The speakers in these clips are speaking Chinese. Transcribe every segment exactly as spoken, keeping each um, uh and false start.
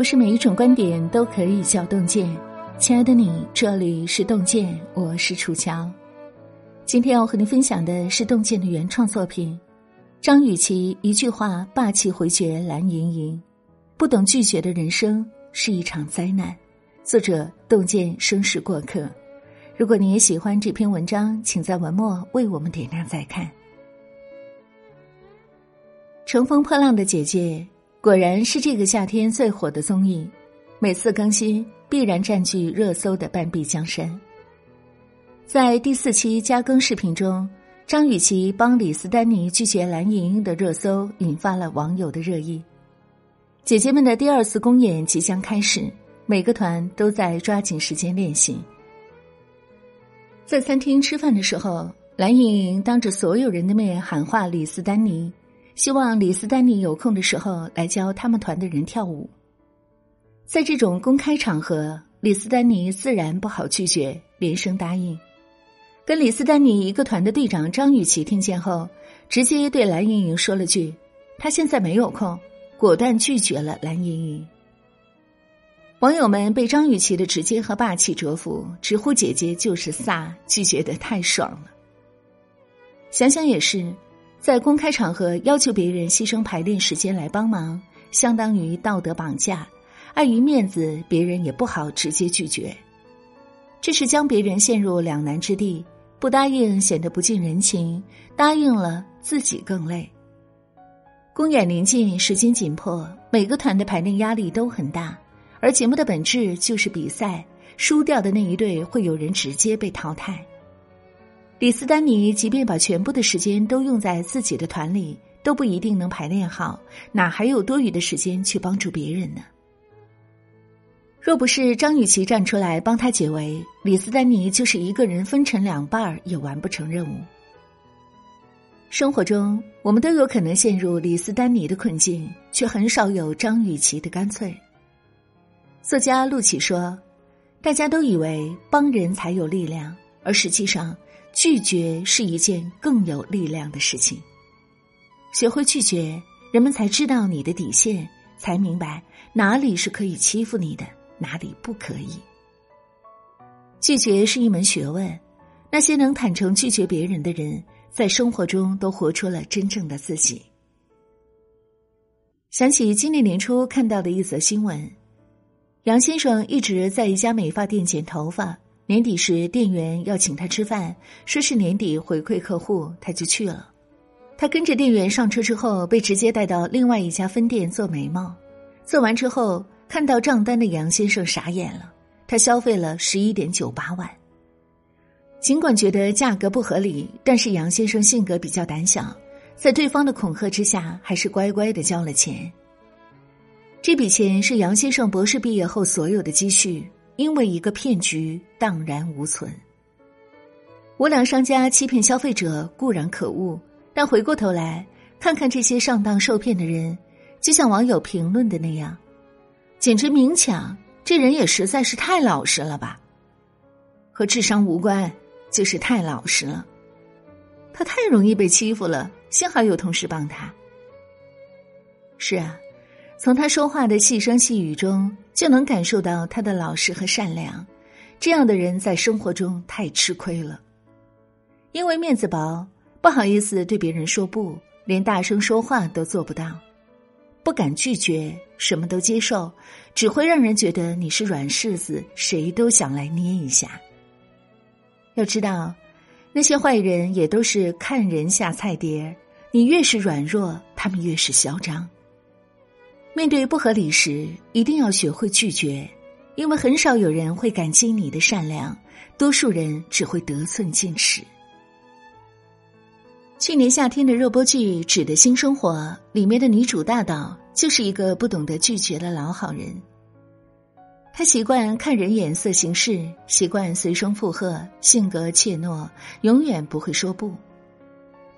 不是每一种观点都可以叫洞见。亲爱的你，这里是洞见，我是楚乔。今天要和您分享的是洞见的原创作品，张雨绮一句话霸气回绝蓝盈莹，不懂拒绝的人生是一场灾难。作者洞见生是过客。如果你也喜欢这篇文章，请在文末为我们点亮再看。乘风破浪的姐姐果然是这个夏天最火的综艺，每次更新必然占据热搜的半壁江山。在第四期加更视频中，张雨绮帮李斯丹妮拒绝蓝盈莹的热搜引发了网友的热议。姐姐们的第二次公演即将开始，每个团都在抓紧时间练习。在餐厅吃饭的时候，蓝盈莹当着所有人的面喊话李斯丹妮，希望李斯丹妮有空的时候来教他们团的人跳舞。在这种公开场合，李斯丹妮自然不好拒绝，连声答应。跟李斯丹妮一个团的队长张雨绮听见后，直接对蓝盈莹说了句：“她现在没有空。”果断拒绝了蓝盈莹。网友们被张雨绮的直接和霸气折服，直呼姐姐就是飒，拒绝得太爽了。想想也是，在公开场合要求别人牺牲排练时间来帮忙，相当于道德绑架，碍于面子，别人也不好直接拒绝。这是将别人陷入两难之地，不答应显得不近人情，答应了自己更累。公演临近，时间紧迫，每个团的排练压力都很大，而节目的本质就是比赛，输掉的那一队会有人直接被淘汰。李斯丹妮即便把全部的时间都用在自己的团里，都不一定能排练好，哪还有多余的时间去帮助别人呢？若不是张雨绮站出来帮她解围，李斯丹妮就是一个人分成两半也完不成任务。生活中，我们都有可能陷入李斯丹妮的困境，却很少有张雨绮的干脆。作家陆启说，大家都以为帮人才有力量，而实际上拒绝是一件更有力量的事情。学会拒绝，人们才知道你的底线，才明白哪里是可以欺负你的，哪里不可以。拒绝是一门学问，那些能坦诚拒绝别人的人，在生活中都活出了真正的自己。想起今年年初看到的一则新闻，杨先生一直在一家美发店剪头发，年底时店员要请他吃饭，说是年底回馈客户，他就去了。他跟着店员上车之后，被直接带到另外一家分店做眉毛。做完之后，看到账单的杨先生傻眼了，他消费了 十一点九八万。尽管觉得价格不合理，但是杨先生性格比较胆小，在对方的恐吓之下，还是乖乖地交了钱。这笔钱是杨先生博士毕业后所有的积蓄，因为一个骗局荡然无存。无良商家欺骗消费者固然可恶，但回过头来看看这些上当受骗的人，就像网友评论的那样，简直明抢，这人也实在是太老实了吧。和智商无关，就是太老实了。他太容易被欺负了，幸好有同事帮他。是啊，从他说话的细声细语中，就能感受到他的老实和善良。这样的人在生活中太吃亏了，因为面子薄，不好意思对别人说不，连大声说话都做不到，不敢拒绝，什么都接受，只会让人觉得你是软柿子，谁都想来捏一下。要知道，那些坏人也都是看人下菜碟，你越是软弱，他们越是嚣张。面对不合理时，一定要学会拒绝，因为很少有人会感激你的善良，多数人只会得寸进尺。去年夏天的热播剧《纸的新生活》里面的女主大岛就是一个不懂得拒绝的老好人。她习惯看人眼色行事，习惯随声附和，性格怯懦，永远不会说不。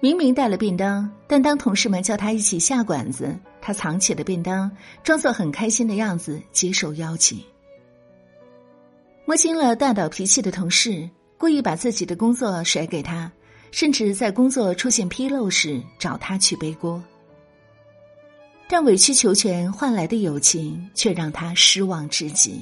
明明带了便当，但当同事们叫她一起下馆子，她藏起了便当，装作很开心的样子接受邀请。摸清了大岛脾气的同事，故意把自己的工作甩给她，甚至在工作出现纰漏时找他去背锅。但委曲求全换来的友情却让他失望至极。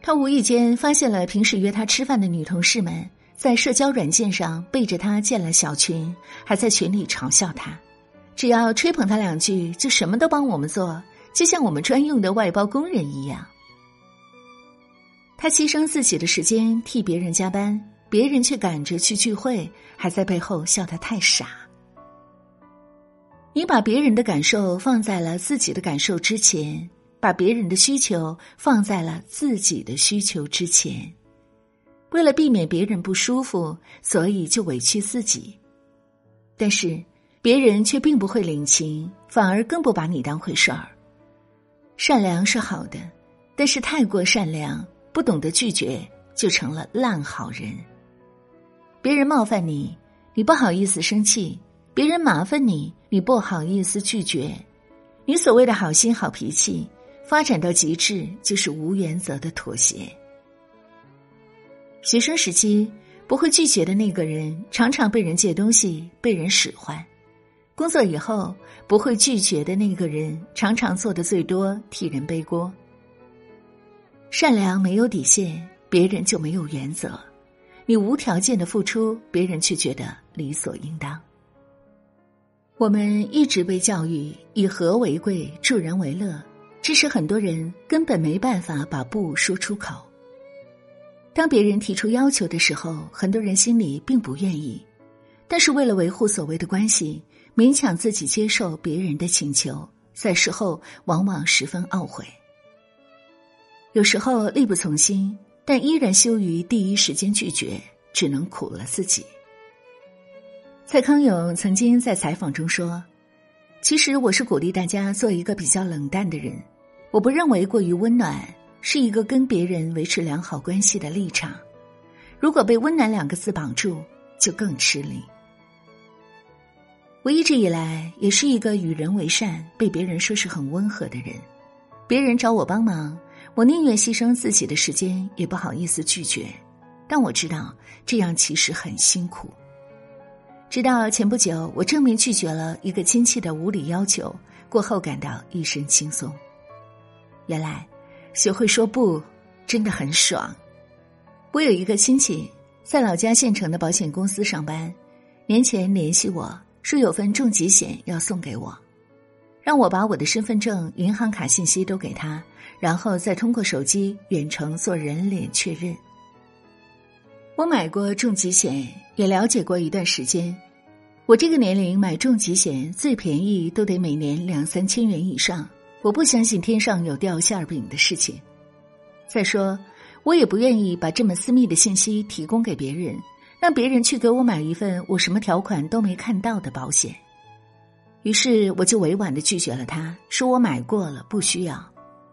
他无意间发现了平时约他吃饭的女同事们在社交软件上背着他建了小群，还在群里嘲笑他，只要吹捧他两句就什么都帮我们做，就像我们专用的外包工人一样。他牺牲自己的时间替别人加班，别人却赶着去聚会，还在背后笑他太傻。你把别人的感受放在了自己的感受之前，把别人的需求放在了自己的需求之前。为了避免别人不舒服，所以就委屈自己。但是别人却并不会领情，反而更不把你当回事儿。善良是好的，但是太过善良，不懂得拒绝，就成了烂好人。别人冒犯你，你不好意思生气，别人麻烦你，你不好意思拒绝。你所谓的好心好脾气，发展到极致就是无原则的妥协。学生时期，不会拒绝的那个人常常被人借东西，被人使唤。工作以后，不会拒绝的那个人常常做的最多，替人背锅。善良没有底线，别人就没有原则。你无条件的付出，别人却觉得理所应当。我们一直被教育以和为贵，助人为乐，致使很多人根本没办法把不说出口。当别人提出要求的时候，很多人心里并不愿意，但是为了维护所谓的关系，勉强自己接受别人的请求，在事后往往十分懊悔。有时候力不从心，但依然羞于第一时间拒绝，只能苦了自己。蔡康永曾经在采访中说，其实我是鼓励大家做一个比较冷淡的人，我不认为过于温暖是一个跟别人维持良好关系的立场，如果被温暖两个字绑住就更吃力。我一直以来也是一个与人为善，被别人说是很温和的人，别人找我帮忙，我宁愿牺牲自己的时间也不好意思拒绝，但我知道这样其实很辛苦。直到前不久，我正面拒绝了一个亲戚的无理要求，过后感到一身轻松。原来学会说不真的很爽。我有一个亲戚在老家县城的保险公司上班，年前联系我说有份重疾险要送给我，让我把我的身份证、银行卡信息都给他，然后再通过手机远程做人脸确认。我买过重疾险，也了解过一段时间，我这个年龄买重疾险最便宜都得每年两三千元以上，我不相信天上有掉馅饼的事情。再说我也不愿意把这么私密的信息提供给别人，让别人去给我买一份我什么条款都没看到的保险。于是我就委婉地拒绝了他，说我买过了，不需要。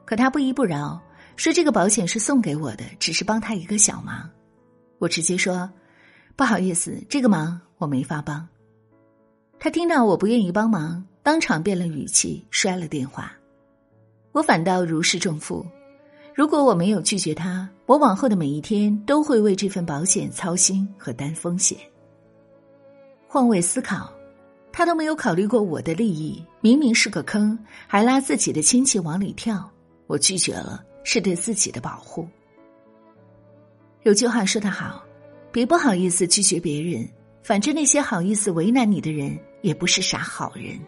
可他不依不饶，说这个保险是送给我的，只是帮他一个小忙。我直接说不好意思，这个忙我没法帮。他听到我不愿意帮忙，当场变了语气，摔了电话。我反倒如释重负，如果我没有拒绝他，我往后的每一天都会为这份保险操心和担风险。换位思考，他都没有考虑过我的利益，明明是个坑，还拉自己的亲戚往里跳，我拒绝了是对自己的保护。有句话说得好，别不好意思拒绝别人，反正那些好意思为难你的人也不是啥好人。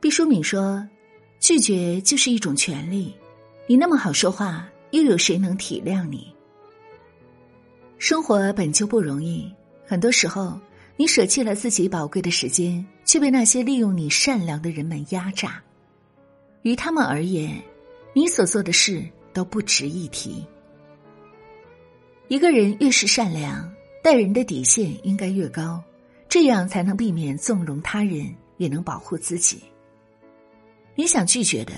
毕淑敏说，拒绝就是一种权利，你那么好说话，又有谁能体谅你？生活本就不容易，很多时候你舍弃了自己宝贵的时间，却被那些利用你善良的人们压榨。于他们而言，你所做的事都不值一提。一个人越是善良，待人的底线应该越高，这样才能避免纵容他人，也能保护自己。你想拒绝的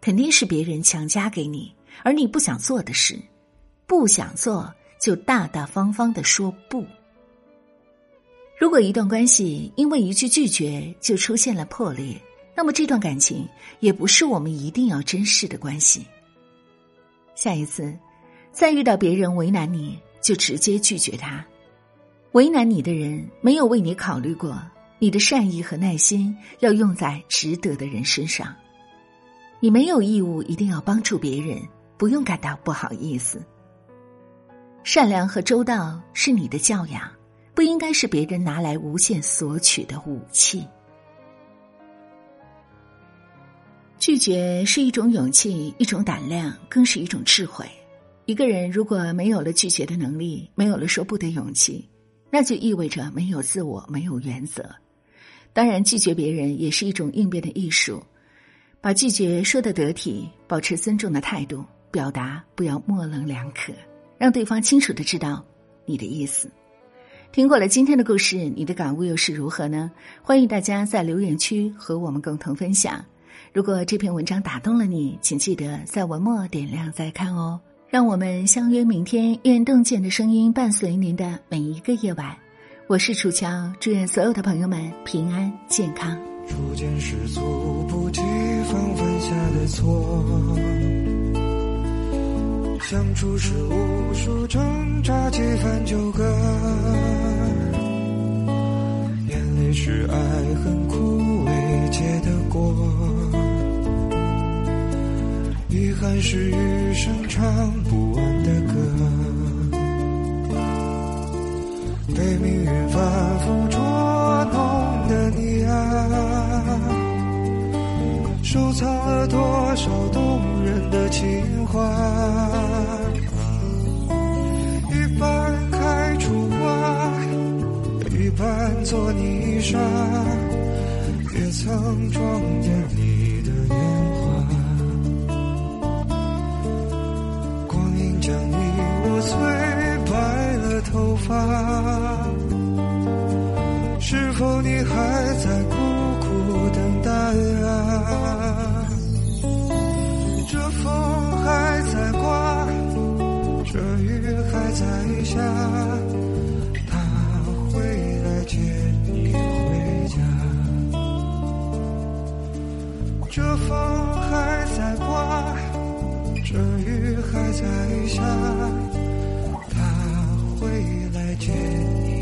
肯定是别人强加给你而你不想做的事，不想做就大大方方地说不。如果一段关系因为一句拒绝就出现了破裂，那么这段感情也不是我们一定要珍视的关系。下一次再遇到别人为难你，就直接拒绝他。为难你的人没有为你考虑过，你的善意和耐心要用在值得的人身上。你没有义务一定要帮助别人，不用感到不好意思。善良和周到是你的教养，不应该是别人拿来无限索取的武器。拒绝是一种勇气，一种胆量，更是一种智慧。一个人如果没有了拒绝的能力，没有了说不的勇气，那就意味着没有自我，没有原则。当然，拒绝别人也是一种应变的艺术，把拒绝说得得体，保持尊重的态度，表达不要模棱两可，让对方清楚地知道你的意思。听过了今天的故事，你的感悟又是如何呢？欢迎大家在留言区和我们共同分享。如果这篇文章打动了你，请记得在文末点亮再看哦。让我们相约明天，愿洞见的声音伴随您的每一个夜晚。我是楚乔，祝愿所有的朋友们平安健康。初见是猝不及防犯下的错，相处是无数挣扎几番纠葛，眼泪是爱恨枯萎结的果，遗憾是余生唱不完的歌，被命运反复捉弄的你啊，收藏了多少动人的情话，一半开出花，一半做泥沙，也曾装点你的年华，光阴将你我催白了头发，是否你还在苦苦等待啊？这风还在刮，这雨还在下，他会来接你回家。这风还在刮，这雨还在下，他会来接你。